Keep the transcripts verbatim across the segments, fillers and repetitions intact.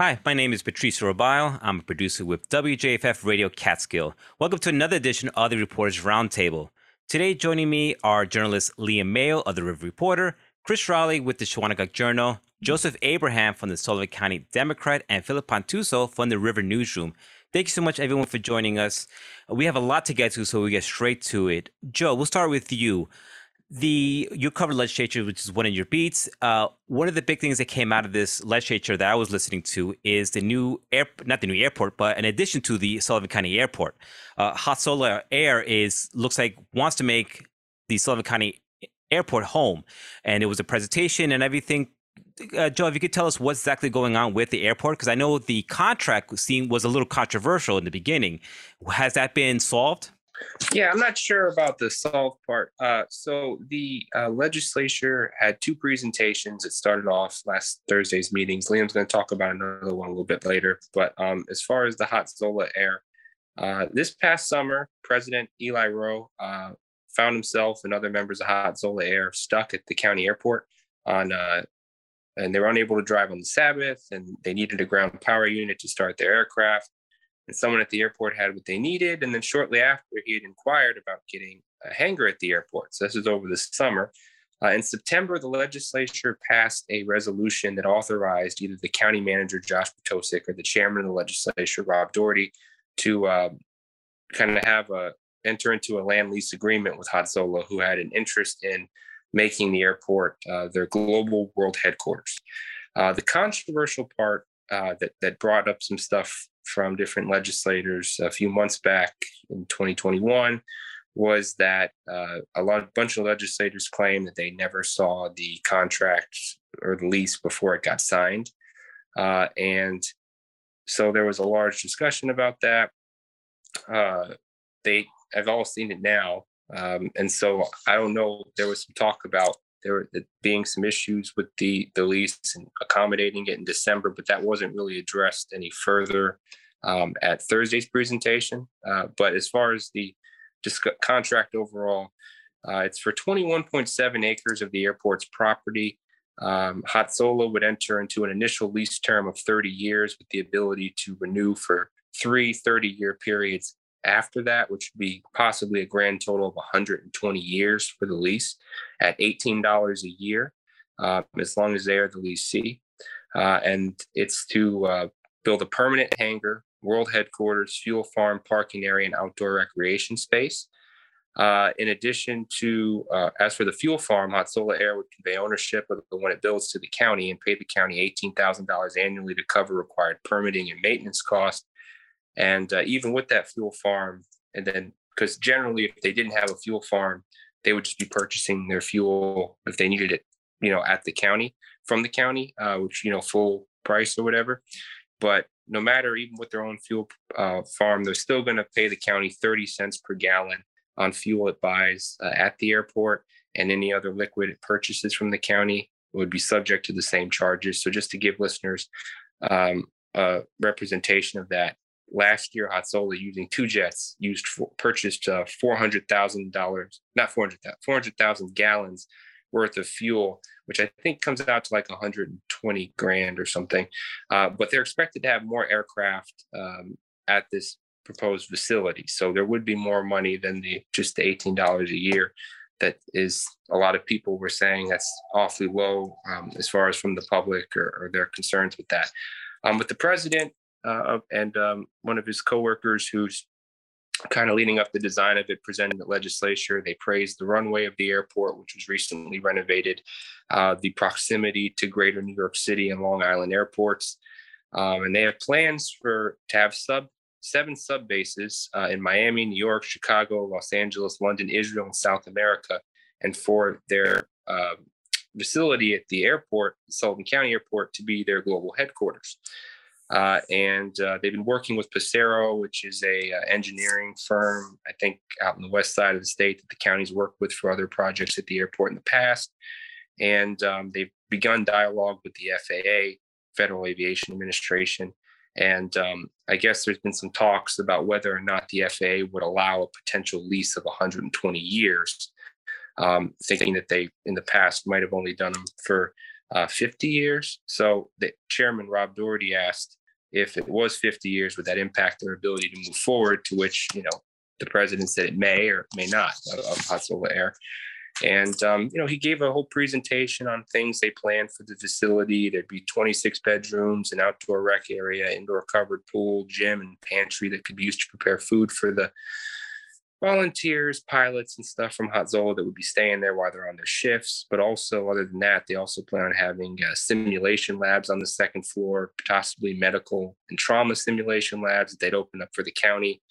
Hi, my name is Patricio Robayo. I'm a producer with W J F F Radio Catskill. Welcome to another edition of The Reporter's Roundtable. Today joining me are journalists Liam Mayo of The River Reporter, Chris Rowley with The Shawangunk Journal, Joseph Abraham from the Sullivan County Democrat, and Phillip Pantuso from The River Newsroom. Thank you so much, everyone, for joining us. We have a lot to get to, so we get straight to it. Joe, we'll start with you. The you covered legislature, which is one of your beats. Uh, one of the big things that came out of this legislature that I was listening to is the new air, not the new airport, but in addition to the Sullivan County Airport, uh, Hatzolah Air is looks like wants to make the Sullivan County Airport home, and it was a presentation and everything. Uh, Joe, if you could tell us what's exactly going on with the airport, because I know the contract scene was a little controversial in the beginning. Has that been solved? Yeah, I'm not sure about the solve part. Uh, so the uh, legislature had two presentations. It started off last Thursday's meetings. Liam's going to talk about another one a little bit later. But um, as far as the Hatzolah Air, uh, this past summer, President Eli Rowe uh, found himself and other members of Hatzolah Air stuck at the county airport on, uh, and they were unable to drive on the Sabbath, and they needed a ground power unit to start their aircraft. And someone at the airport had what they needed. And then shortly after, he had inquired about getting a hangar at the airport. So this is over the summer. Uh, in September, the legislature passed a resolution that authorized either the county manager, Josh Potosik, or the chairman of the legislature, Rob Doherty, to uh, kind of have a enter into a land lease agreement with Hatzolah, who had an interest in making the airport uh, their global world headquarters. Uh, the controversial part uh, that, that brought up some stuff from different legislators a few months back in twenty twenty-one was that uh, a lot, a bunch of legislators claimed that they never saw the contract or the lease before it got signed. Uh, and so there was a large discussion about that. Uh, they have all seen it now. Um, and so I don't know, there was some talk about there being some issues with the, the lease and accommodating it in December, but that wasn't really addressed any further um, at Thursday's presentation. Uh, but as far as the disc- contract overall, uh, it's for twenty-one point seven acres of the airport's property. Um, Hatzolah would enter into an initial lease term of thirty years with the ability to renew for three thirty-year periods after that, which would be possibly a grand total of one hundred twenty years for the lease at eighteen dollars a year, uh, as long as they are the leasee. Uh, and it's to uh, build a permanent hangar, world headquarters, fuel farm, parking area, and outdoor recreation space. Uh, in addition to, uh, as for the fuel farm, Hatzolah Air would convey ownership of the one it builds to the county and pay the county eighteen thousand dollars annually to cover required permitting and maintenance costs. And uh, even with that fuel farm, and then because generally if they didn't have a fuel farm, they would just be purchasing their fuel if they needed it, you know, at the county, from the county, uh, which, you know, full price or whatever. But no matter, even with their own fuel uh, farm, they're still going to pay the county thirty cents per gallon on fuel it buys uh, at the airport, and any other liquid it purchases from the county would be subject to the same charges. So just to give listeners um, a representation of that, last year, Hatzolah, using two jets, used for, purchased uh, four hundred thousand dollars, not four hundred thousand, four hundred thousand gallons worth of fuel, which I think comes out to like one hundred twenty grand or something. Uh, but they're expected to have more aircraft um, at this proposed facility. So there would be more money than the just the eighteen dollars a year. That is, a lot of people were saying that's awfully low um, as far as from the public or, or their concerns with that. Um, with the president, Uh, and um, one of his coworkers who's kind of leading up the design of it presented the legislature. They praised the runway of the airport, which was recently renovated, uh, the proximity to greater New York City and Long Island airports. Um, and they have plans for to have sub seven sub bases uh, in Miami, New York, Chicago, Los Angeles, London, Israel, and South America. And for their uh, facility at the airport, Sullivan County Airport, to be their global headquarters. Uh, and uh, they've been working with Pacero, which is a uh, engineering firm, I think, out in the west side of the state that the county's worked with for other projects at the airport in the past. And um, they've begun dialogue with the F A A, Federal Aviation Administration. And um, I guess there's been some talks about whether or not the F A A would allow a potential lease of one hundred twenty years, um, thinking that they in the past might have only done them for uh, fifty years. So the chairman, Rob Doherty, asked if it was fifty years, would that impact their ability to move forward, to which, you know, the president said it may or may not of, of Hatzolah Air. And, um, you know, he gave a whole presentation on things they planned for the facility. There'd be twenty-six bedrooms, an outdoor rec area, indoor covered pool, gym, and pantry that could be used to prepare food for the volunteers, pilots, and stuff from Hatzolah that would be staying there while they're on their shifts. But also, other than that, they also plan on having uh, simulation labs on the second floor, possibly medical and trauma simulation labs that they'd open up for the county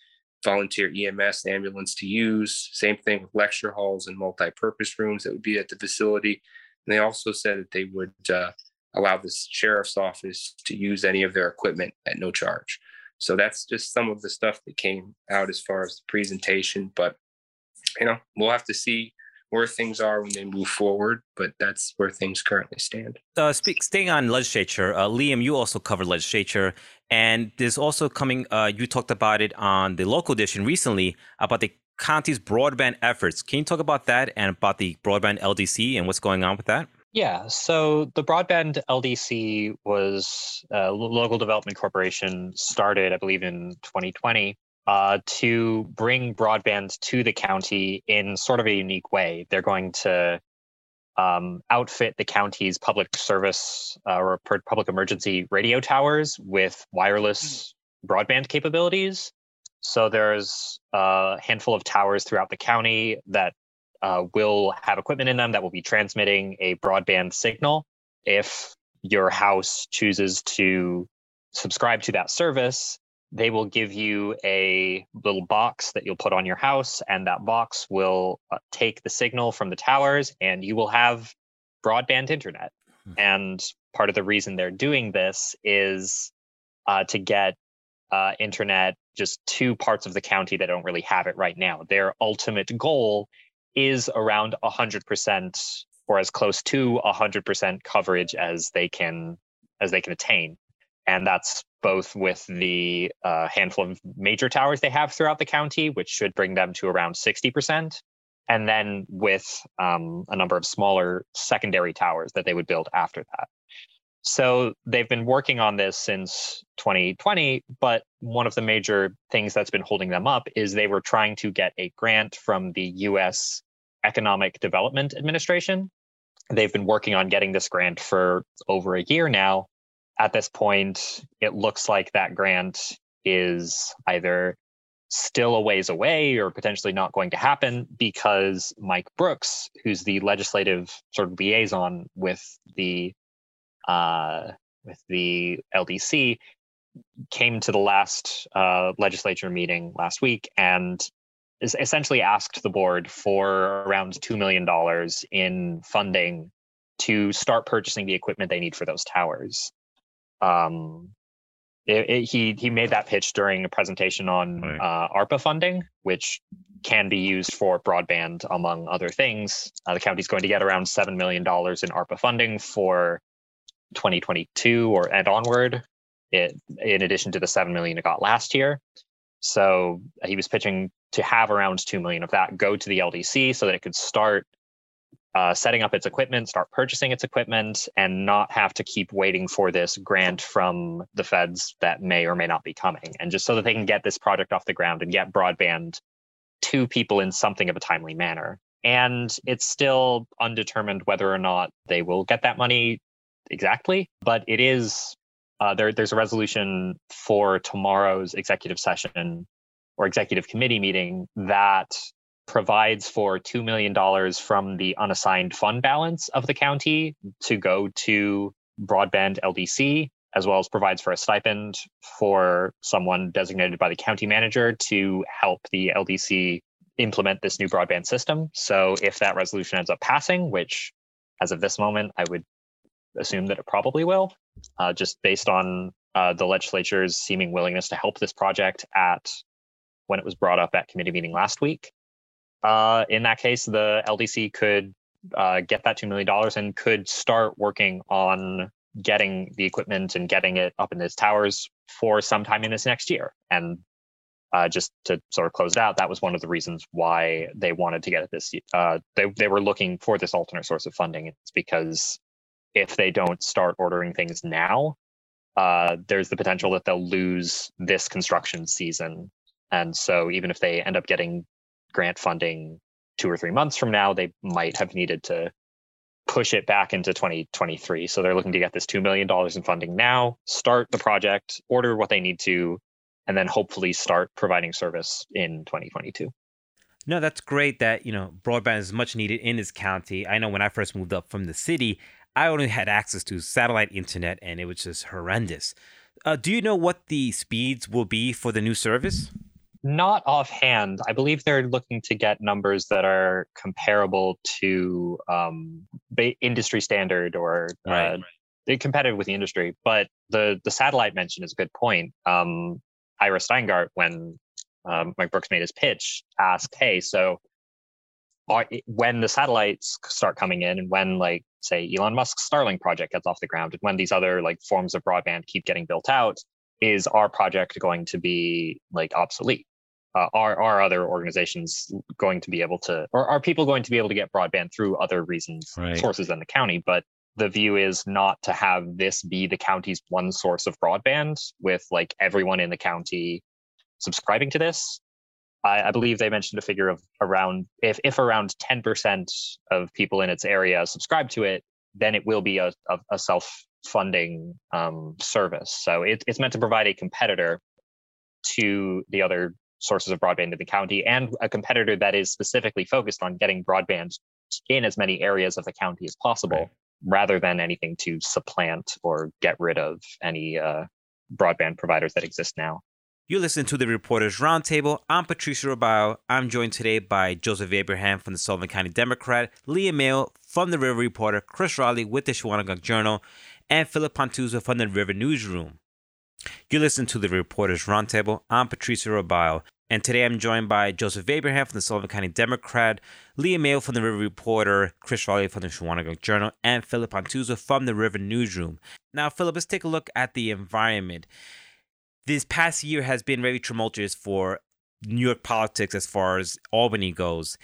volunteer E M S ambulance to use. Same thing with lecture halls and multi-purpose rooms that would be at the facility. And they also said that they would uh, allow the sheriff's office to use any of their equipment at no charge. So that's just some of the stuff that came out as far as the presentation. But, you know, we'll have to see where things are when they move forward, but that's where things currently stand. Uh, speak, staying on legislature, uh, Liam, you also covered legislature, and there's also coming, uh, you talked about it on the local edition recently, about the county's broadband efforts. Can you talk about that and about the broadband L D C and what's going on with that? Yeah, so the broadband L D C was a local development corporation started, I believe, in twenty twenty. Uh, to bring broadband to the county in sort of a unique way. They're going to um, outfit the county's public service uh, or public emergency radio towers with wireless broadband capabilities. So there's a handful of towers throughout the county that uh, will have equipment in them that will be transmitting a broadband signal. If your house chooses to subscribe to that service, they will give you a little box that you'll put on your house, and that box will uh, take the signal from the towers, and you will have broadband internet. Mm-hmm. And part of the reason they're doing this is uh, to get uh, internet just to parts of the county that don't really have it right now. Their ultimate goal is around one hundred percent or as close to one hundred percent coverage as they can as they can attain. And that's both with the uh, handful of major towers they have throughout the county, which should bring them to around sixty percent, and then with um, a number of smaller secondary towers that they would build after that. So they've been working on this since twenty twenty, but one of the major things that's been holding them up is they were trying to get a grant from the U S Economic Development Administration. They've been working on getting this grant for over a year now. At this point, it looks like that grant is either still a ways away or potentially not going to happen, because Mike Brooks, who's the legislative sort of liaison with the uh, with the L D C, came to the last uh, legislature meeting last week and is essentially asked the board for around two million dollars in funding to start purchasing the equipment they need for those towers. Um, it, it, he he made that pitch during a presentation on right. uh, ARPA funding, which can be used for broadband, among other things. Uh, the county's going to get around seven million dollars in ARPA funding for twenty twenty-two or and onward, it, in addition to the seven million dollars it got last year. So he was pitching to have around two million dollars of that go to the L D C so that it could start Uh, setting up its equipment, start purchasing its equipment, and not have to keep waiting for this grant from the feds that may or may not be coming. And just so that they can get this project off the ground and get broadband to people in something of a timely manner. And it's still undetermined whether or not they will get that money exactly, but it is, uh, there, there's a resolution for tomorrow's executive session or executive committee meeting that provides for two million dollars from the unassigned fund balance of the county to go to broadband L D C, as well as provides for a stipend for someone designated by the county manager to help the L D C implement this new broadband system. So if that resolution ends up passing, which as of this moment, I would assume that it probably will, uh, just based on uh, the legislature's seeming willingness to help this project at when it was brought up at committee meeting last week. Uh, in that case, the L D C could uh, get that two million dollars and could start working on getting the equipment and getting it up in its towers for sometime in this next year. And uh, just to sort of close it out, that was one of the reasons why they wanted to get it this year. Uh, they, they were looking for this alternate source of funding. It's because if they don't start ordering things now, uh, there's the potential that they'll lose this construction season. And so even if they end up getting grant funding two or three months from now, they might have needed to push it back into twenty twenty-three. So they're looking to get this two million dollars in funding now, start the project, order what they need to, and then hopefully start providing service in twenty twenty-two. No, that's great that, you know, broadband is much needed in this county. I know when I first moved up from the city, I only had access to satellite internet, and it was just horrendous. Uh, do you know what the speeds will be for the new service? Not offhand. I believe they're looking to get numbers that are comparable to um, industry standard or uh, right, right. competitive with the industry. But the, the satellite mention is a good point. Um, Ira Steingart, when um, Mike Brooks made his pitch, asked, hey, so are, when the satellites start coming in and when, like, say, Elon Musk's Starlink project gets off the ground and when these other like forms of broadband keep getting built out, is our project going to be like obsolete? Uh, are are other organizations going to be able to, or are people going to be able to get broadband through other reasons, right. sources than the county? But the view is not to have this be the county's one source of broadband with like everyone in the county subscribing to this. I, I believe they mentioned a figure of around, if, if around ten percent of people in its area subscribe to it, then it will be a, a, a self funding um, service. So it, it's meant to provide a competitor to the other sources of broadband in the county and a competitor that is specifically focused on getting broadband in as many areas of the county as possible, right. rather than anything to supplant or get rid of any uh, broadband providers that exist now. You listen to The Reporter's Roundtable. I'm Patricio Robayo. I'm joined today by Joseph Abraham from the Sullivan County Democrat, Liam Mayo from The River Reporter, Chris Rowley with the Shawangunk Journal, and Phillip Pantuso from The River Newsroom. You listen to The Reporter's Roundtable. I'm Patricio Robayo. And today I'm joined by Joseph Abraham from the Sullivan County Democrat, Liam Mayo from The River Reporter, Chris Rowley from the Shawangunk Journal, and Phillip Pantuso from The River Newsroom. Now, Phillip, let's take a look at the environment. This past year has been very tumultuous for New York politics as far as Albany goes.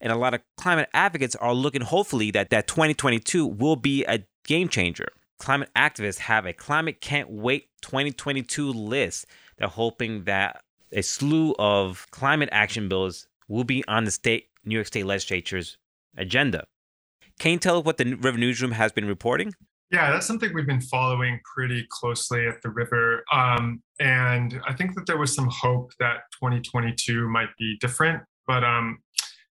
And a lot of climate advocates are looking, hopefully, that, that twenty twenty-two will be a game changer. Climate activists have a Climate Can't Wait twenty twenty-two list. They're hoping that a slew of climate action bills will be on the state New York State legislature's agenda. Can you tell us what the River Newsroom has been reporting? Yeah, that's something we've been following pretty closely at the River. Um, and I think that there was some hope that twenty twenty-two might be different, but um,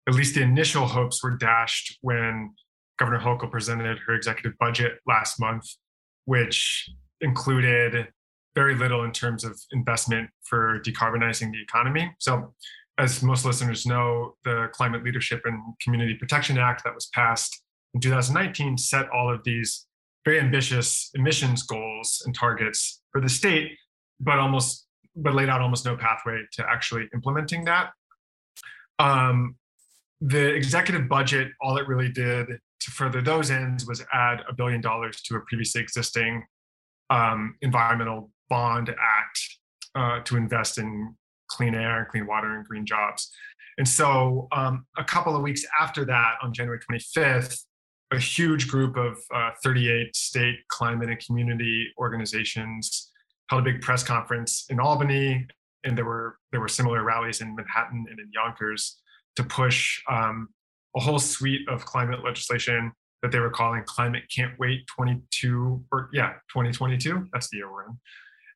at least the initial hopes were dashed when Governor Hochul presented her executive budget last month, which included very little in terms of investment for decarbonizing the economy. So as most listeners know, the Climate Leadership and Community Protection Act that was passed in two thousand nineteen set all of these very ambitious emissions goals and targets for the state, but almost but laid out almost no pathway to actually implementing that. Um, the executive budget, all it really did to further those ends was add a billion dollars to a previously existing um, environmental bond act uh, to invest in clean air, clean water, and green jobs. And so um, a couple of weeks after that, on January twenty-fifth, a huge group of uh, thirty-eight state climate and community organizations held a big press conference in Albany, and there were there were similar rallies in Manhattan and in Yonkers to push um, a whole suite of climate legislation that they were calling Climate Can't Wait twenty-two, or yeah, twenty twenty-two. That's the year we're in,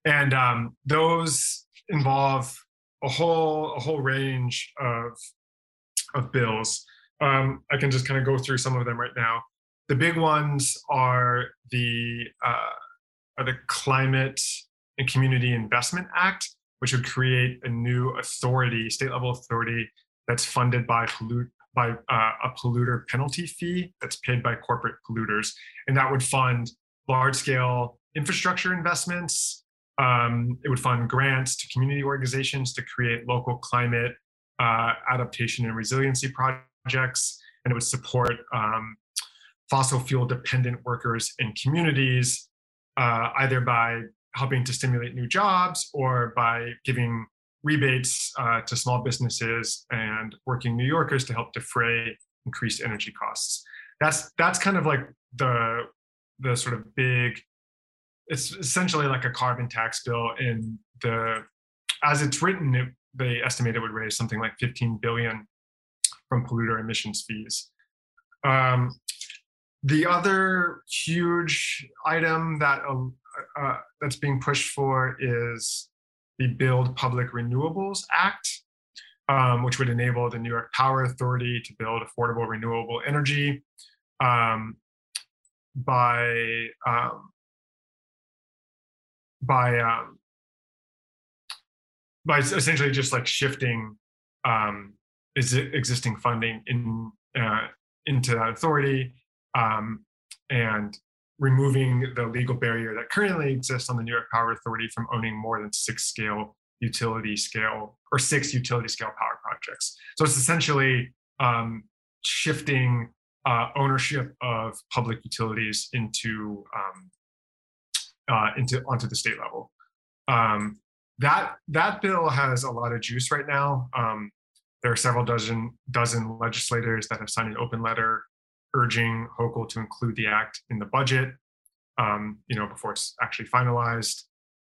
and um, those involve a whole a whole range of of bills. Um, I can just kind of go through some of them right now. The big ones are the uh, are the Climate and Community Investment Act, which would create a new authority, state-level authority, that's funded by pollute by uh, a polluter penalty fee that's paid by corporate polluters, and that would fund large-scale infrastructure investments. Um, it would fund grants to community organizations to create local climate uh, adaptation and resiliency projects. Projects, and it would support um, fossil fuel dependent workers in communities, uh, either by helping to stimulate new jobs or by giving rebates uh, to small businesses and working New Yorkers to help defray increased energy costs. That's that's kind of like the the sort of big, it's essentially like a carbon tax bill. And the, as it's written, it, they estimate it would raise something like fifteen billion dollars from polluter emissions fees. Um, the other huge item that uh, uh, that's being pushed for is the Build Public Renewables Act, um, which would enable the New York Power Authority to build affordable renewable energy um, by um, by um, by essentially just like shifting um, is existing funding in uh, into that authority um, and removing the legal barrier that currently exists on the New York Power Authority from owning more than six scale utility scale or six utility scale power projects. So it's essentially um, shifting uh, ownership of public utilities into um, uh, into onto the state level. Um, that that bill has a lot of juice right now. Um, there are several dozen dozen legislators that have signed an open letter urging Hochul to include the act in the budget, um, you know, before it's actually finalized.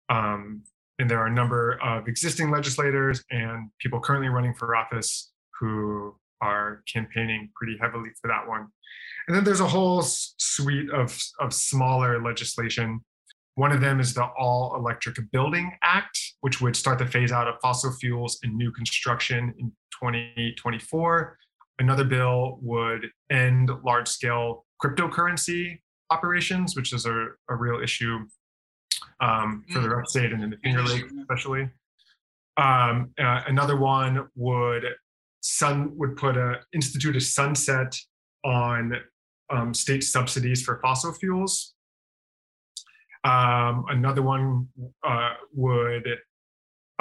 Um, and there are a number of existing legislators and people currently running for office who are campaigning pretty heavily for that one. And then there's a whole suite of, of smaller legislation. One of them is the All Electric Building Act, which would start the phase out of fossil fuels in new construction in twenty twenty-four. Another bill would end large-scale cryptocurrency operations, which is a, a real issue um, for the upstate and in the Finger Lakes, especially. Um, uh, another one would sun would put a institute a sunset on um, state subsidies for fossil fuels. Um, another one uh, would.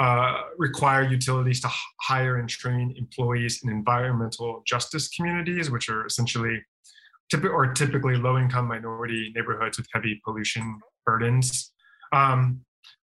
Uh, require utilities to h- hire and train employees in environmental justice communities, which are essentially typ- or typically low-income minority neighborhoods with heavy pollution burdens. Um,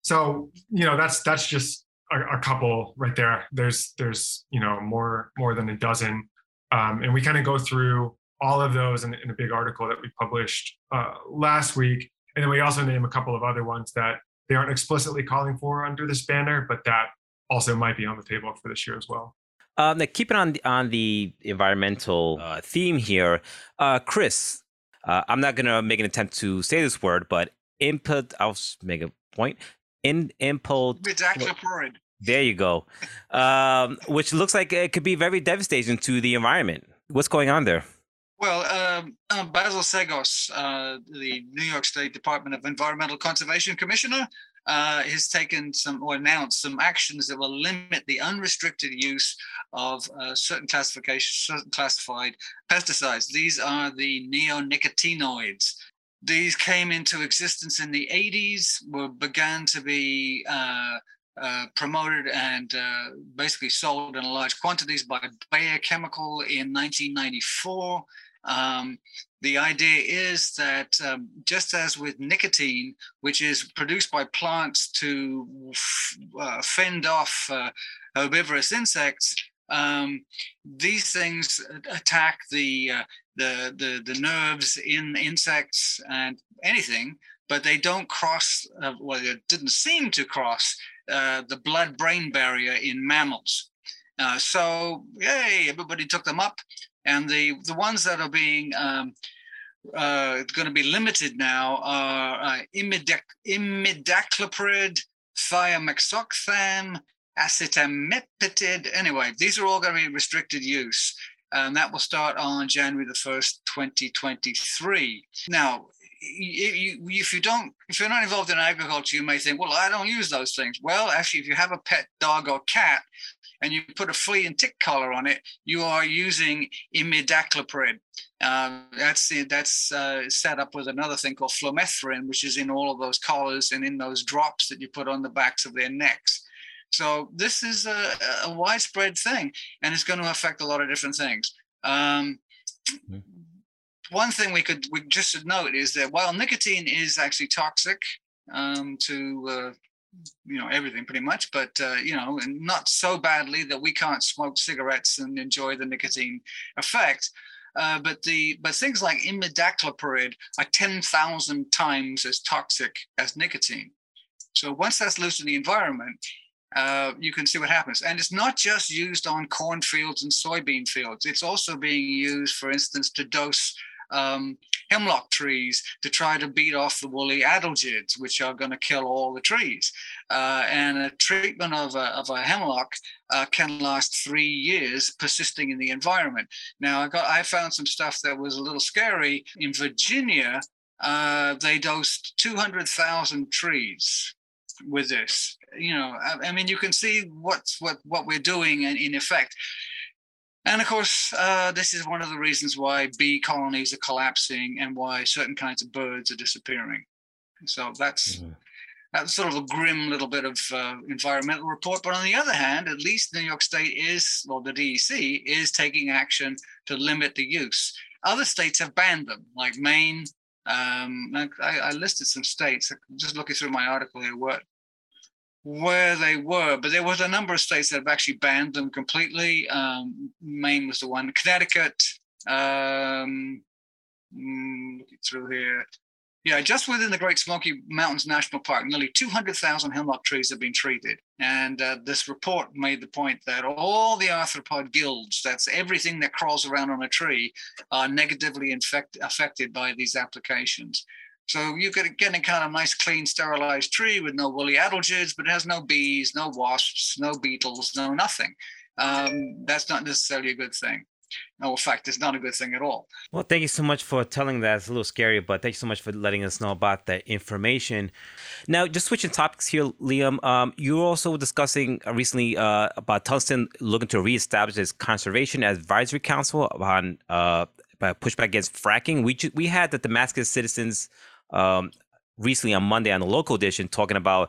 so, you know, that's that's just a, a couple right there. There's there's you know more more than a dozen, um, and we kind of go through all of those in, in a big article that we published uh, last week, and then we also name a couple of other ones that. They aren't explicitly calling for under this banner, but that also might be on the table for this year as well. Um, now keeping on the, on the environmental uh, theme here, uh, Chris, uh, I'm not going to make an attempt to say this word, but input, I'll make a point. In input. Imidacloprid. There you go. um, which looks like it could be very devastating to the environment. What's going on there? Well, um, um, Basil Segos, uh, the New York State Department of Environmental Conservation Commissioner, uh, has taken some or announced some actions that will limit the unrestricted use of uh, certain classification, certain classified pesticides. These are the neonicotinoids. These came into existence in the eighties, were began to be uh, Uh, promoted and uh, basically sold in large quantities by Bayer Chemical in nineteen ninety-four. Um, the idea is that um, just as with nicotine, which is produced by plants to f- uh, fend off uh, herbivorous insects, um, these things attack the, uh, the the the nerves in insects and anything, but they don't cross, uh, well, it didn't seem to cross Uh, the blood-brain barrier in mammals. Uh, so, yay, everybody took them up. And the, the ones that are being um, uh, going to be limited now are uh, imidac- imidacloprid, thiamoxoxam, acetamiprid. Anyway, these are all going to be restricted use. And that will start on January the first, twenty twenty-three. Now, if you don't, if you're not involved in agriculture, you may think, well, I don't use those things. Well, actually, if you have a pet dog or cat and you put a flea and tick collar on it, you are using imidacloprid. Uh, that's that's uh, set up with another thing called flomethrin, which is in all of those collars and in those drops that you put on the backs of their necks. So this is a, a widespread thing, and it's going to affect a lot of different things. Um, mm-hmm. One thing we could we just should note is that while nicotine is actually toxic um, to uh, you know everything pretty much, but uh, you know and not so badly that we can't smoke cigarettes and enjoy the nicotine effect. Uh, but the but things like imidacloprid are ten thousand times as toxic as nicotine. So once that's loose in the environment, uh, you can see what happens. And it's not just used on cornfields and soybean fields. It's also being used, for instance, to dose um, hemlock trees to try to beat off the woolly adelgids, which are going to kill all the trees. Uh, and a treatment of a, of a hemlock uh, can last three years, persisting in the environment. Now, I got I found some stuff that was a little scary. In Virginia, uh, they dosed two hundred thousand trees with this. You know, I, I mean, you can see what's what what we're doing in, in effect. And of course, uh, this is one of the reasons why bee colonies are collapsing and why certain kinds of birds are disappearing. So that's mm-hmm. that's sort of a grim little bit of uh, environmental report. But on the other hand, at least New York State is, well, the D E C is taking action to limit the use. Other states have banned them, like Maine. Um, I, I listed some states. Just looking through my article here, what. where they were, but there was a number of states that have actually banned them completely. Um, Maine was the one, Connecticut, um, through here. Yeah, just within the Great Smoky Mountains National Park, nearly two hundred thousand hemlock trees have been treated. And uh, this report made the point that all the arthropod guilds, that's everything that crawls around on a tree, are negatively infect- affected by these applications. So you could get a kind of nice, clean, sterilized tree with no woolly adelgids, but it has no bees, no wasps, no beetles, no nothing. Um, that's not necessarily a good thing. No, in fact, it's not a good thing at all. Well, thank you so much for telling that. It's a little scary, but thank you so much for letting us know about that information. Now, just switching topics here, Liam, um, you were also discussing recently uh, about Tungsten looking to reestablish its Conservation Advisory Council upon uh, by pushback against fracking. We, ju- we had the Damascus citizens Um, recently on Monday on the local edition talking about,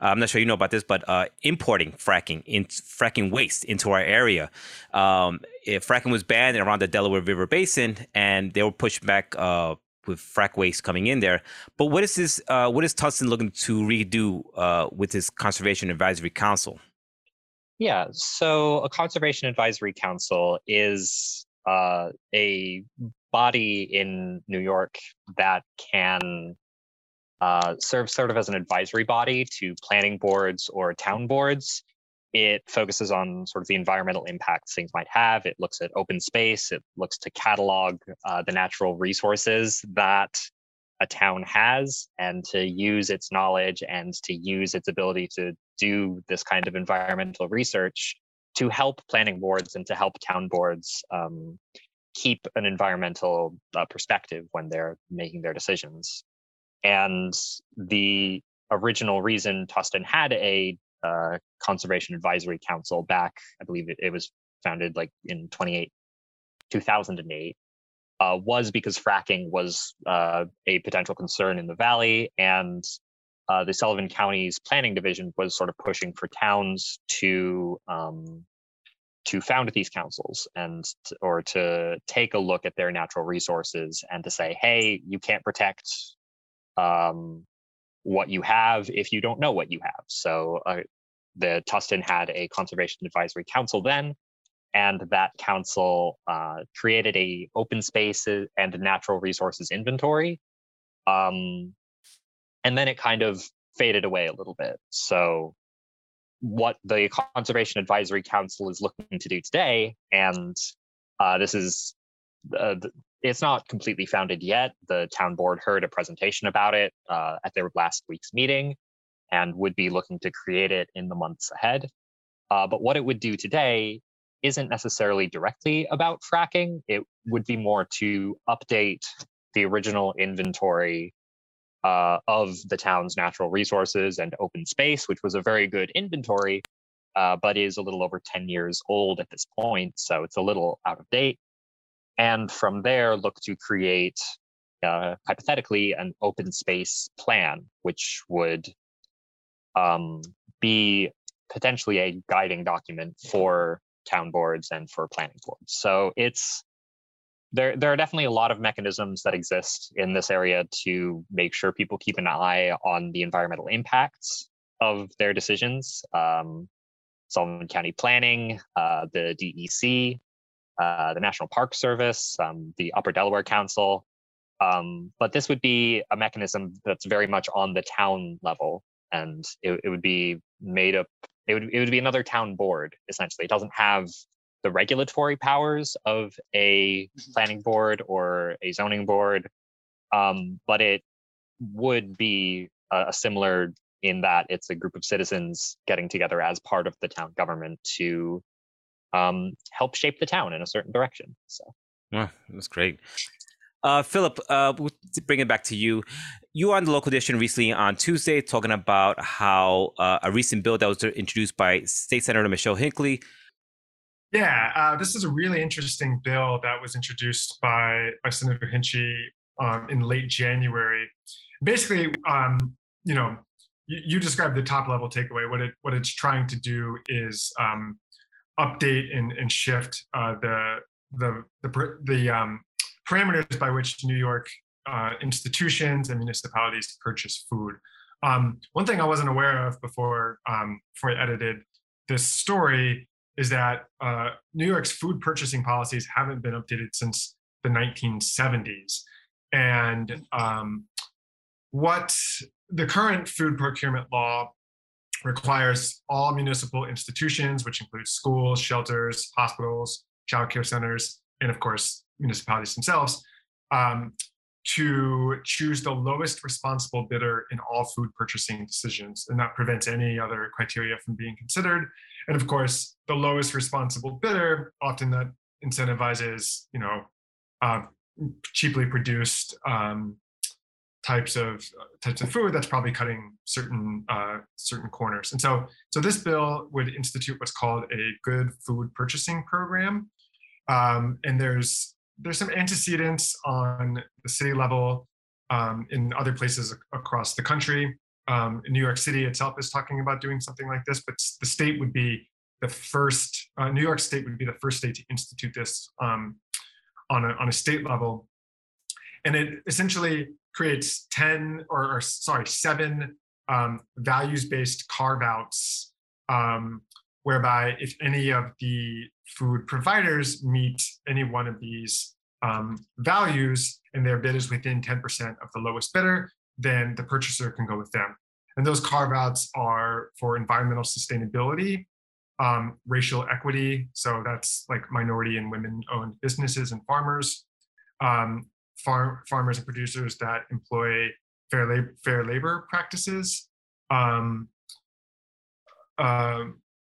uh, I'm not sure you know about this, but uh, importing fracking, in, fracking waste into our area. Um, if fracking was banned around the Delaware River Basin, and they were pushed back uh, with frack waste coming in there. But what is this? Uh, what is Tungsten looking to redo uh, with this Conservation Advisory Council? Yeah, so a Conservation Advisory Council is uh, a body in New York that can uh, serve sort of as an advisory body to planning boards or town boards. It focuses on sort of the environmental impacts things might have. It looks at open space. It looks to catalog uh, the natural resources that a town has and to use its knowledge and to use its ability to do this kind of environmental research to help planning boards and to help town boards um, keep an environmental uh, perspective when they're making their decisions. And the original reason Tustin had a uh, Conservation Advisory Council back, I believe it, it was founded like in two thousand eight, uh, was because fracking was uh, a potential concern in the valley. And uh, the Sullivan County's planning division was sort of pushing for towns to um, to found these councils and to, or to take a look at their natural resources and to say, hey, you can't protect um, what you have if you don't know what you have. So uh, the Tustin had a Conservation Advisory Council then, and that council uh, created a open spaces and natural resources inventory. Um, and then it kind of faded away a little bit. So what the Conservation Advisory Council is looking to do today, and uh, this is, uh, it's not completely founded yet. The town board heard a presentation about it uh, at their last week's meeting and would be looking to create it in the months ahead. Uh, but what it would do today isn't necessarily directly about fracking. It would be more to update the original inventory Uh, of the town's natural resources and open space, which was a very good inventory, uh, but is a little over ten years old at this point, so it's a little out of date. And from there, look to create, uh, hypothetically, an open space plan, which would um, be potentially a guiding document for town boards and for planning boards. So it's There, there are definitely a lot of mechanisms that exist in this area to make sure people keep an eye on the environmental impacts of their decisions. Um, Sullivan County Planning, uh, the D E C, uh, the National Park Service, um, the Upper Delaware Council. Um, but this would be a mechanism that's very much on the town level, and it, it would be made up. It would it would be another town board, essentially. It doesn't have the regulatory powers of a planning board or a zoning board, um, but it would be a, a similar in that it's a group of citizens getting together as part of the town government to um, help shape the town in a certain direction. So, yeah, that's great. Uh, Phillip, uh, we'll bring it back to you. You were on the Local Edition recently on Tuesday talking about how uh, a recent bill that was introduced by State Senator Michelle Hinckley. Yeah, uh, this is a really interesting bill that was introduced by, by Senator Hinckley um, in late January. Basically, um, you know, you, you described the top level takeaway. What it what it's trying to do is um, update and, and shift uh, the the the the um, parameters by which New York uh, institutions and municipalities purchase food. Um, one thing I wasn't aware of before, um, before I edited this story is that uh, New York's food purchasing policies haven't been updated since the nineteen seventies. And um, what the current food procurement law requires all municipal institutions, which includes schools, shelters, hospitals, childcare centers, and of course, municipalities themselves, um, to choose the lowest responsible bidder in all food purchasing decisions. And that prevents any other criteria from being considered. And of course, the lowest responsible bidder, often that incentivizes, you know, uh, cheaply produced um, types of uh, types of food that's probably cutting certain uh, certain corners. And so, so this bill would institute what's called a Good Food Purchasing Program. Um, and there's there's some antecedents on the city level um, in other places ac- across the country. Um, New York City itself is talking about doing something like this, but the state would be the first. Uh, New York State would be the first state to institute this um, on a on a state level, and it essentially creates ten or, or sorry seven um, values-based carve-outs. Um, whereby if any of the food providers meet any one of these um, values and their bid is within ten percent of the lowest bidder, then the purchaser can go with them. And those carve-outs are for environmental sustainability, um, racial equity, so that's like minority and women-owned businesses and farmers, um, farm, farmers and producers that employ fair labor, fair labor practices, um, uh,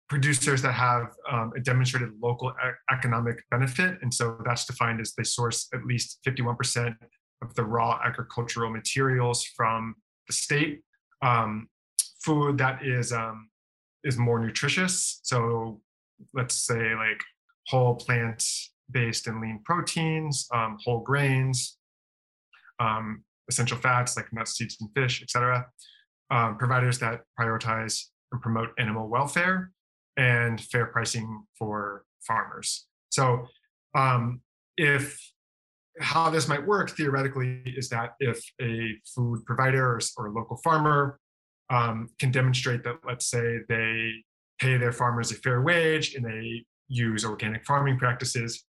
producers that have um, a demonstrated local e- economic benefit. And so that's defined as they source at least fifty-one percent of the raw agricultural materials from the state. Um, food that is um, is more nutritious. So let's say like whole plant-based and lean proteins, um, whole grains, um, essential fats like nuts, seeds, and fish, et cetera. Um, providers that prioritize and promote animal welfare and fair pricing for farmers. So um, if how this might work theoretically is that if a food provider or, or a local farmer um, can demonstrate that, let's say they pay their farmers a fair wage and they use organic farming practices,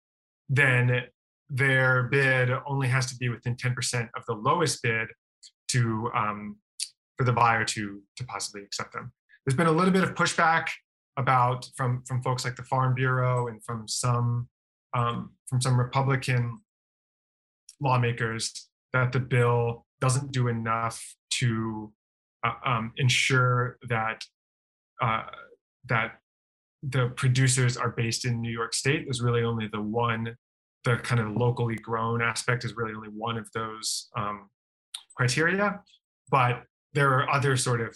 then their bid only has to be within ten percent of the lowest bid to um, for the buyer to, to possibly accept them. There's been a little bit of pushback about from, from folks like the Farm Bureau and from some um, from some Republican lawmakers that the bill doesn't do enough to uh, um, ensure that uh, that the producers are based in New York State. There's really only the one, the kind of locally grown aspect is really only one of those um, criteria, but there are other sort of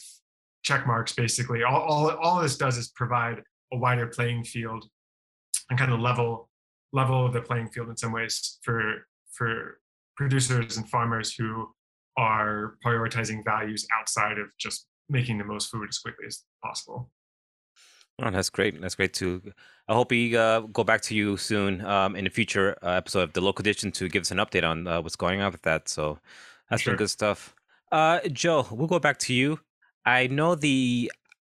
check marks, basically. All, all, all this does is provide a wider playing field and kind of level level the playing field in some ways for, for producers and farmers who are prioritizing values outside of just making the most food as quickly as possible. Oh, that's great. That's great, too. I hope we uh, go back to you soon um, in a future uh, episode of The Local Edition to give us an update on uh, what's going on with that. So that's sure. Been good stuff. Uh, Joe, we'll go back to you. I know the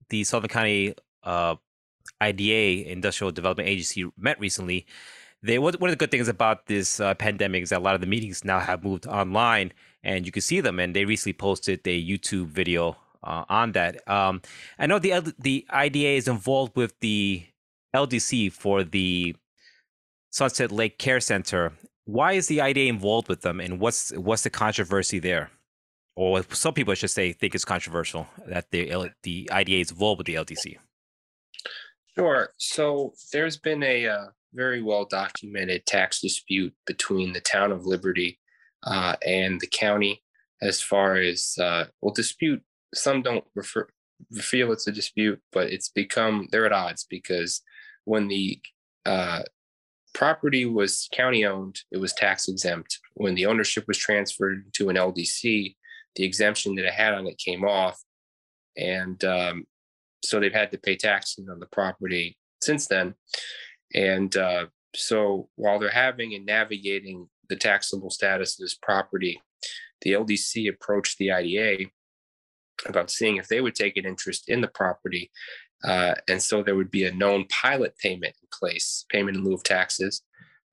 the Sullivan County uh, I D A Industrial Development Agency met recently. They one of the good things about this uh, pandemic is that a lot of the meetings now have moved online, and you can see them. And they recently posted a YouTube video uh, on that. Um, I know the the I D A is involved with the L D C for the Sunset Lake Care Center. Why is the I D A involved with them, and what's what's the controversy there? Or some people, I should say, think it's controversial that the the I D A is involved with the L D C. Sure. So there's been a uh, very well-documented tax dispute between the town of Liberty uh, and the county as far as, uh, well, dispute, some don't refer, feel it's a dispute, but it's become, they're at odds because when the uh, property was county-owned, it was tax-exempt. When the ownership was transferred to an L D C, the exemption that it had on it came off. And um, so they've had to pay taxes on the property since then. And uh, so while they're having and navigating the taxable status of this property, the L D C approached the I D A about seeing if they would take an interest in the property. Uh, and so there would be a known pilot payment in place, payment in lieu of taxes,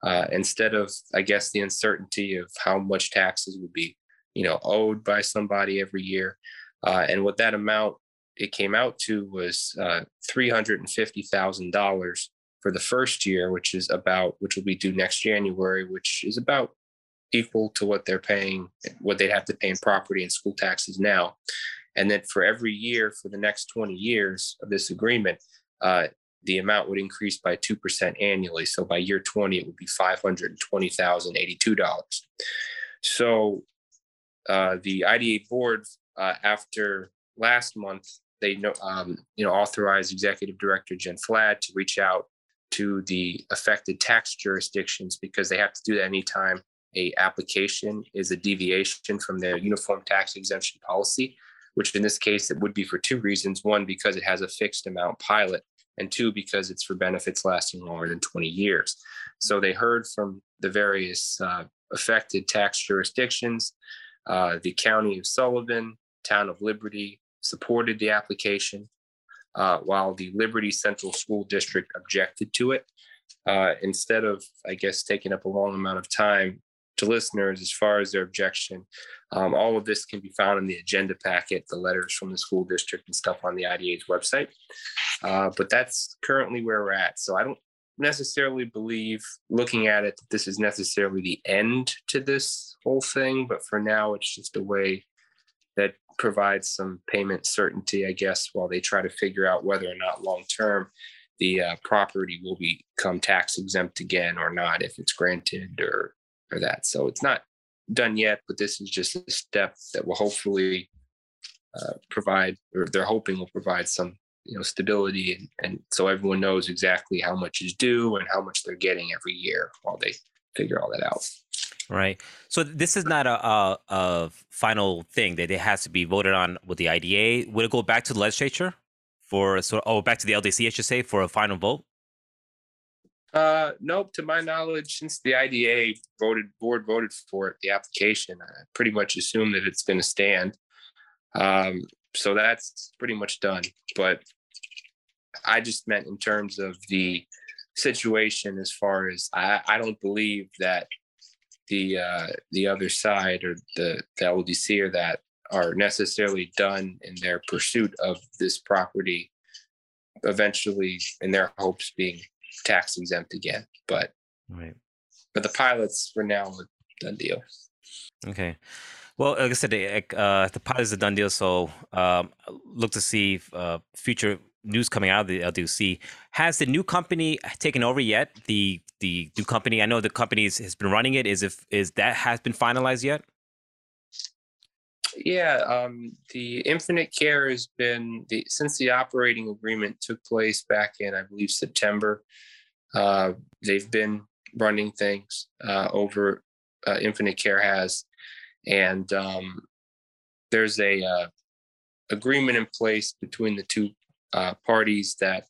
uh, instead of, I guess, the uncertainty of how much taxes would be, you know, owed by somebody every year. Uh, and what that amount it came out to was uh, three hundred fifty thousand dollars for the first year, which is about, which will be due next January, which is about equal to what they're paying, what they'd have to pay in property and school taxes now. And then for every year for the next twenty years of this agreement, uh, the amount would increase by two percent annually. So by year twenty, it would be five hundred twenty thousand eighty-two dollars. So uh, the I D A board, uh, after last month, they um, you know, authorized Executive Director Jen Flad to reach out to the affected tax jurisdictions because they have to do that anytime a application is a deviation from their uniform tax exemption policy, which in this case, it would be for two reasons. One, because it has a fixed amount pilot, and two, because it's for benefits lasting longer than twenty years. So they heard from the various uh, affected tax jurisdictions. Uh, the County of Sullivan, Town of Liberty supported the application, uh, while the Liberty Central School District objected to it. Uh, instead of, I guess, taking up a long amount of time to listeners as far as their objection, um, all of this can be found in the agenda packet, the letters from the school district and stuff on the I D A's website. Uh, but that's currently where we're at. So I don't necessarily believe, looking at it, that this is necessarily the end to this whole thing. But for now, it's just a way that provides some payment certainty, I guess, while they try to figure out whether or not long-term the uh, property will become tax exempt again or not, if it's granted or, or that. So it's not done yet, but this is just a step that will hopefully uh, provide, or they're hoping will provide some, you know, stability. And, and so everyone knows exactly how much is due and how much they're getting every year while they figure all that out. Right. So this is not a, a, a final thing that it has to be voted on with the I D A. Would it go back to the legislature for so? Oh, back to the L D C, I should say, for a final vote. Uh, nope. To my knowledge, since the I D A voted board voted for it, the application, I pretty much assume that it's going to stand. Um, so that's pretty much done. But I just meant in terms of the situation, as far as I, I don't believe that the uh, the other side or the, the L D C or that are necessarily done in their pursuit of this property, eventually in their hopes being tax exempt again. But right. But the pilots for now are a done deal. Okay. Well, like I said, uh, the pilots are a done deal. So um, look to see if, uh, future news coming out of the L D C. Has the new company taken over yet? The the new company, I know the company is, has been running it. Is if is that has been finalized yet? Yeah, um, the Infinite Care has been the since the operating agreement took place back in, I believe, September. Uh, they've been running things uh, over. Uh, Infinite Care has, and um, there's a uh, agreement in place between the two Uh, parties that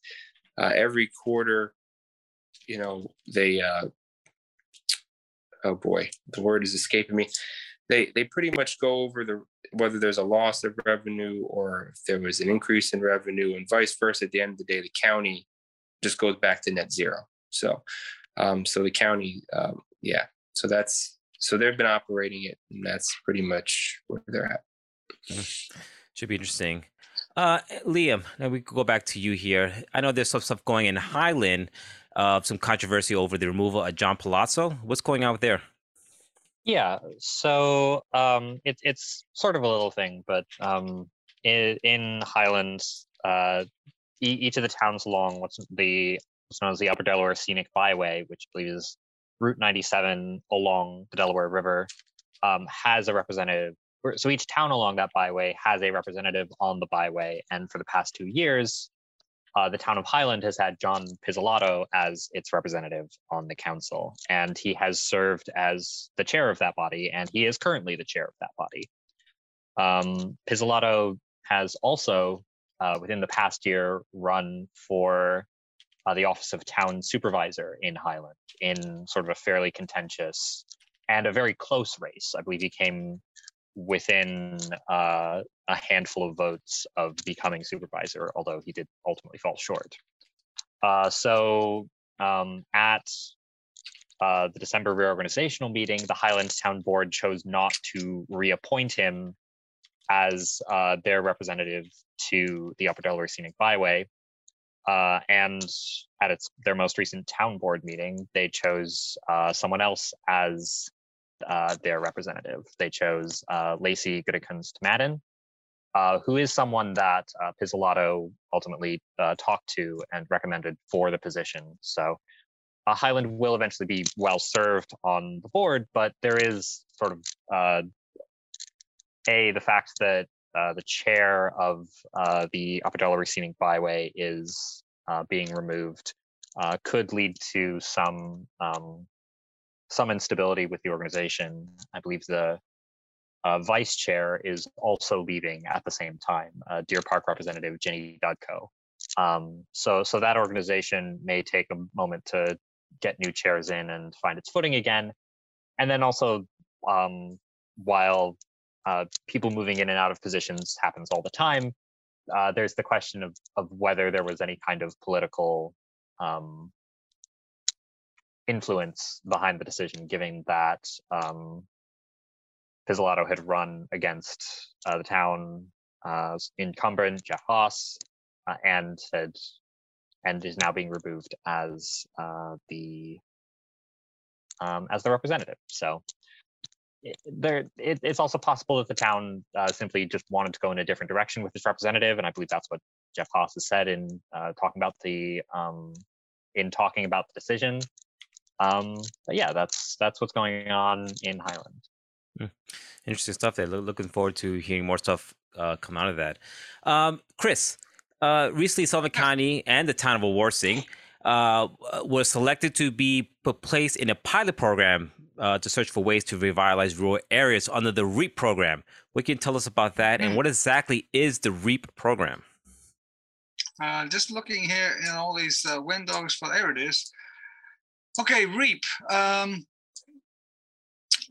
uh, every quarter, you know, they, uh, oh boy, the word is escaping me. They they pretty much go over the whether there's a loss of revenue or if there was an increase in revenue and vice versa. At the end of the day, the county just goes back to net zero. So Um, so the county, um, yeah, so that's, so they've been operating it, and that's pretty much where they're at. Should be interesting. Uh, Liam, now we go back to you here. I know there's some stuff going in Highland, uh, some controversy over the removal of John Palazzo. What's going on there? Yeah, so um, it, it's sort of a little thing, but um, in, in Highland, uh, each of the towns along what's the what's known as the Upper Delaware Scenic Byway, which I believe is Route ninety-seven along the Delaware River, um, has a representative. So each town along that byway has a representative on the byway, and for the past two years, uh, the town of Highland has had John Pizzolatto as its representative on the council, and he has served as the chair of that body, and he is currently the chair of that body. Um, Pizzolatto has also, uh, within the past year, run for uh, the office of town supervisor in Highland in sort of a fairly contentious and a very close race. I believe he came within uh, a handful of votes of becoming supervisor, although he did ultimately fall short. Uh, so um, at uh, the December reorganizational meeting, the Highland Town Board chose not to reappoint him as uh, their representative to the Upper Delaware Scenic Byway. Uh, and at its their most recent town board meeting, they chose uh, someone else as Uh, their representative. They chose uh, Lacey Goodekunst-Madden, uh, who is someone that uh, Pizzolatto ultimately uh, talked to and recommended for the position. So uh, Highland will eventually be well served on the board, but there is sort of uh, a the fact that uh, the chair of uh, the Upper Delaware Scenic Byway is uh, being removed uh, could lead to some. Um, some instability with the organization. I believe the uh, vice chair is also leaving at the same time, uh, Deer Park representative Jenny Dudko. Um, so, so that organization may take a moment to get new chairs in and find its footing again. And then also, um, while uh, people moving in and out of positions happens all the time, uh, there's the question of, of whether there was any kind of political um, influence behind the decision, given that um, Pizzolatto had run against uh, the town uh, incumbent Jeff Haas, uh, and had and is now being removed as uh, the um, as the representative. So it, there, it, it's also possible that the town uh, simply just wanted to go in a different direction with its representative, and I believe that's what Jeff Haas has said in uh, talking about the um, in talking about the decision. Um, but yeah, that's that's what's going on in Highland. Interesting stuff there. Looking forward to hearing more stuff uh, come out of that. Um, Chris, uh, recently Sullivan County and the town of Wawarsing uh, were selected to be placed in a pilot program uh, to search for ways to revitalize rural areas under the REAP program. What can you tell us about that, and what exactly is the REAP program? Uh, just looking here in all these uh, windows, for there it is. Okay, REAP. Um,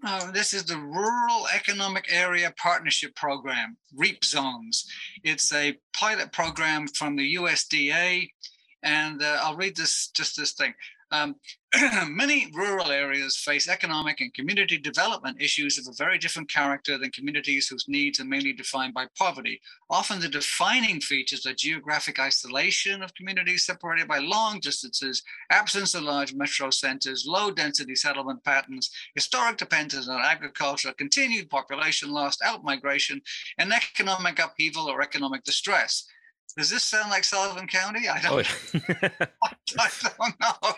uh, this is the Rural Economic Area Partnership Program, REAP Zones. It's a pilot program from the U S D A, and uh, I'll read this, just this thing. Um, Many rural areas face economic and community development issues of a very different character than communities whose needs are mainly defined by poverty. Often the defining features are geographic isolation of communities separated by long distances, absence of large metro centers, low density settlement patterns, historic dependence on agriculture, continued population loss, outmigration, and economic upheaval or economic distress. Does this sound like Sullivan County? I don't, oh, yeah. I, I don't know.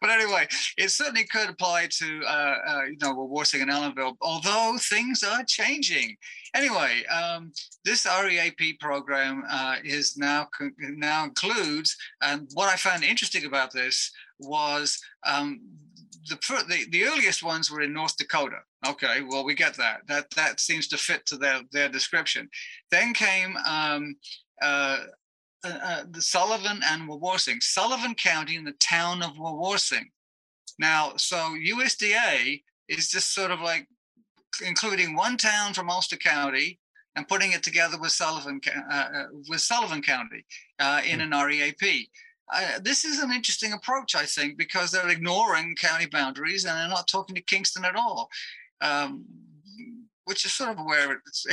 But anyway, it certainly could apply to, uh, uh, you know, Wawarsing and Allenville, although things are changing. Anyway, um, this REAP program uh, is now, now includes, and what I found interesting about this was um, the, the, the earliest ones were in North Dakota. Okay, well, we get that. That, that seems to fit to their, their description. Then came... Um, uh, Uh, the Sullivan and Wawarsing, Sullivan County and the town of Wawarsing. Now, so U S D A is just sort of like including one town from Ulster County and putting it together with Sullivan uh, with Sullivan County uh, in an REAP. Uh, this is an interesting approach, I think, because they're ignoring county boundaries and they're not talking to Kingston at all, um, which is sort of where, it's,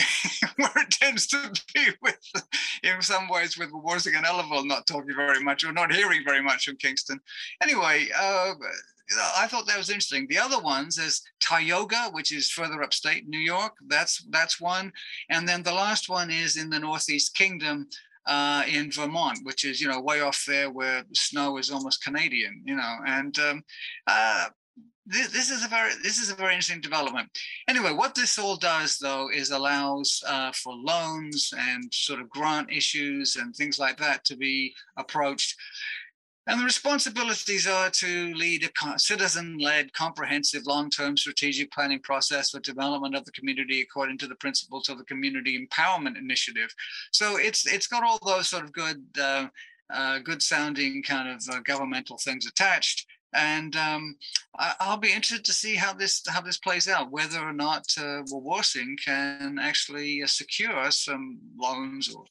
where it tends to be with, in some ways, with Wawarsing and Ellerville not talking very much or not hearing very much from Kingston. Anyway, uh, I thought that was interesting. The other ones is Tioga, which is further upstate New York. That's, that's one. And then the last one is in the Northeast Kingdom, Uh, in Vermont, which is, you know, way off there where snow is almost Canadian, you know, and um, uh, this, this is a very this is a very interesting development. Anyway, what this all does, though, is allows uh, for loans and sort of grant issues and things like that to be approached. And the responsibilities are to lead a citizen-led, comprehensive, long-term strategic planning process for development of the community according to the principles of the Community Empowerment Initiative. So it's it's got all those sort of good, uh, uh, good-sounding kind of uh, governmental things attached. And um, I, I'll be interested to see how this how this plays out, whether or not uh, Wawarsing can actually uh, secure some loans or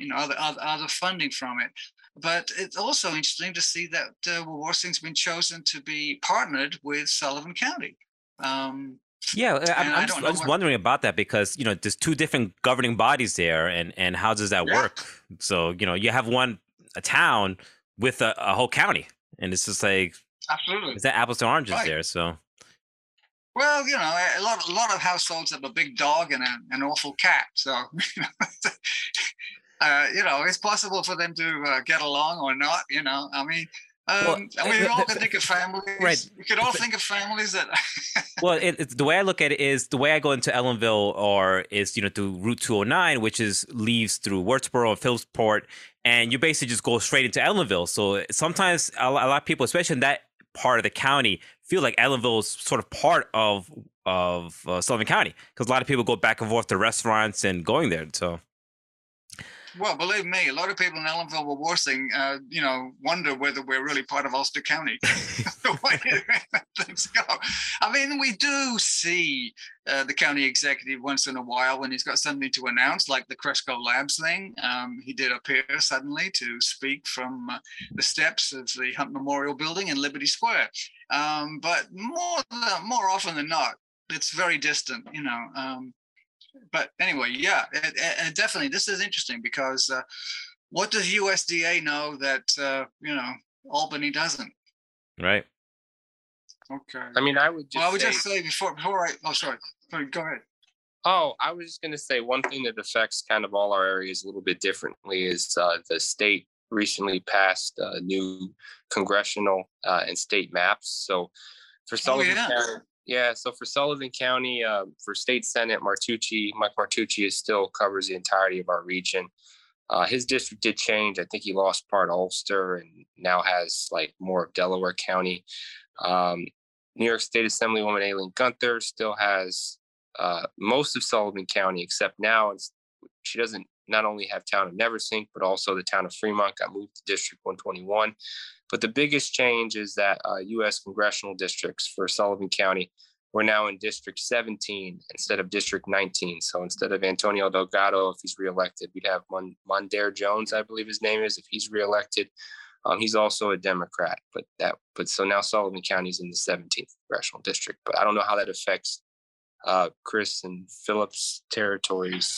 you know other other, other funding from it. But it's also interesting to see that uh, Wawarsing's been chosen to be partnered with Sullivan County. Um, yeah, I'm, I'm, just, I'm just wondering about that because, you know, there's two different governing bodies there and, and how does that yeah. work? So, you know, you have one, a town with a, a whole county and it's just like, absolutely, it's that apples to oranges right. there, so. Well, you know, a lot, a lot of households have a big dog and a, an awful cat, so, you know. Uh, you know, it's possible for them to uh, get along or not. You know, I mean, um, well, we all can think of families. Right. We could all but, think of families that. well, it, it's, the way I look at it is the way I go into Ellenville or is you know through Route two oh nine, which is leaves through Wurzboro and Phillipsport, and you basically just go straight into Ellenville. So sometimes a lot of people, especially in that part of the county, feel like Ellenville is sort of part of of uh, Sullivan County because a lot of people go back and forth to restaurants and going there. So. Well, believe me, a lot of people in Ellenville were Wawarsing, uh, you know, wonder whether we're really part of Ulster County. The way things go. I mean, we do see uh, the county executive once in a while when he's got something to announce, like the Cresco Labs thing. Um, he did appear suddenly to speak from uh, the steps of the Hunt Memorial Building in Liberty Square. Um, but more than, more often than not, it's very distant, you know. Um, But anyway, yeah, it, it definitely. This is interesting because uh, what does U S D A know that uh, you know Albany doesn't? Right. Okay. I mean, I would. Just well, I would say, just say before before I. Oh, sorry. sorry go ahead. Oh, I was just going to say one thing that affects kind of all our areas a little bit differently is uh, the state recently passed uh, new congressional uh, and state maps. So for Sullivan County. Oh, yeah. Yeah, so for Sullivan County, uh, for state senate, Martucci, Mike Martucci is still covers the entirety of our region. Uh, his district did change. I think he lost part of Ulster and now has like more of Delaware County. Um, New York State Assemblywoman Aileen Gunther still has uh, most of Sullivan County, except now it's, she doesn't not only have town of Neversink, but also the town of Fremont got moved to District one twenty-one. But the biggest change is that uh, U S congressional districts for Sullivan County were now in District seventeen instead of District nineteen. So instead of Antonio Delgado, if he's reelected, we'd have Mon- Mondaire Jones, I believe his name is, if he's reelected. Um, he's also a Democrat, but that but so now Sullivan County's in the seventeenth congressional district. But I don't know how that affects uh, Chris and Phillip's territories.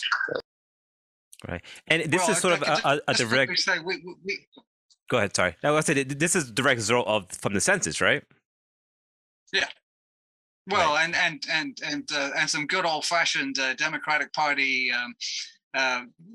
Right, and this well, is sort I, of I, a, a direct. Say, we, we, we... Go ahead. Sorry. Now, I said this is direct result of from the census, right? Yeah. Well, right. and and and and uh, and some good old-fashioned uh, Democratic Party um, uh,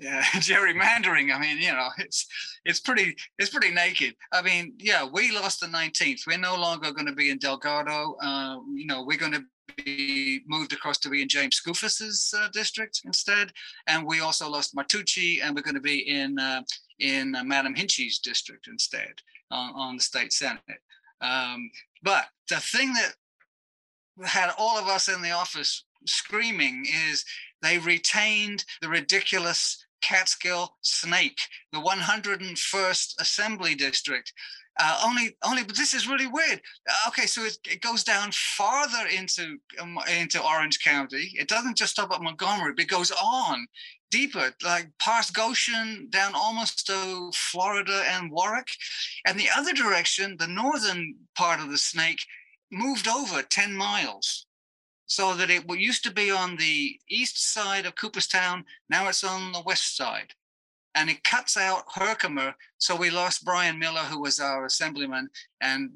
uh, gerrymandering. I mean, you know, it's it's pretty it's pretty naked. I mean, yeah, we lost the nineteenth. We're no longer going to be in Delgado. Uh, you know, we're going to. Be moved across to be in James Skoufis's uh, district instead, and we also lost Martucci, and we're going to be in uh, in uh, Madam Hinchy's district instead on, on the state senate. Um, but the thing that had all of us in the office screaming is they retained the ridiculous Catskill snake, the one hundred and first Assembly District. Uh, only, only, but this is really weird. Okay, so it, it goes down farther into um, into Orange County. It doesn't just stop at Montgomery, but it goes on deeper, like past Goshen, down almost to Florida and Warwick. And the other direction, the northern part of the snake, moved over ten miles. So that it used to be on the east side of Cooperstown, now it's on the west side. And it cuts out Herkimer, so we lost Brian Miller, who was our assemblyman, and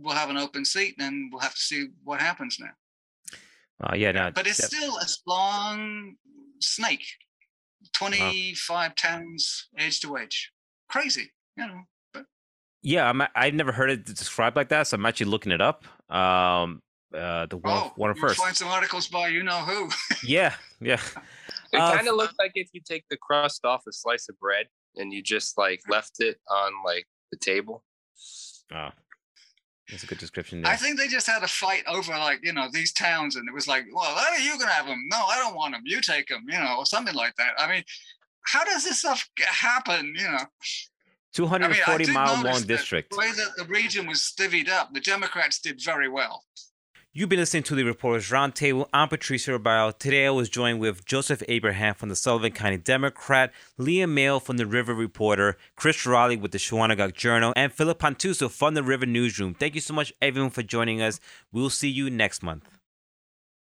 we'll have an open seat, and we'll have to see what happens now. Uh, yeah, no, but it's still a long snake, twenty-five wow. towns, edge to edge. Crazy, you know. But yeah, I'm, I've never heard it described like that, so I'm actually looking it up. Um... Uh, the one, oh, one of first. Find some articles by you know who. yeah, yeah. It uh, kind of looks like if you take the crust off a slice of bread and you just like left it on like the table. Oh, that's a good description. There. I think they just had a fight over like you know these towns, and it was like, well, are you gonna have them? No, I don't want them. You take them, you know, or something like that. I mean, how does this stuff happen? You know. two hundred forty I mean, mile long district. The way that the region was divvied up, the Democrats did very well. You've been listening to The Reporter's Roundtable. I'm Patricio Robayo. Today I was joined with Joseph Abraham from the Sullivan County Democrat, Liam Mayo from The River Reporter, Chris Rowley with the Shawangunk Journal, and Phillip Pantuso from The River Newsroom. Thank you so much, everyone, for joining us. We'll see you next month.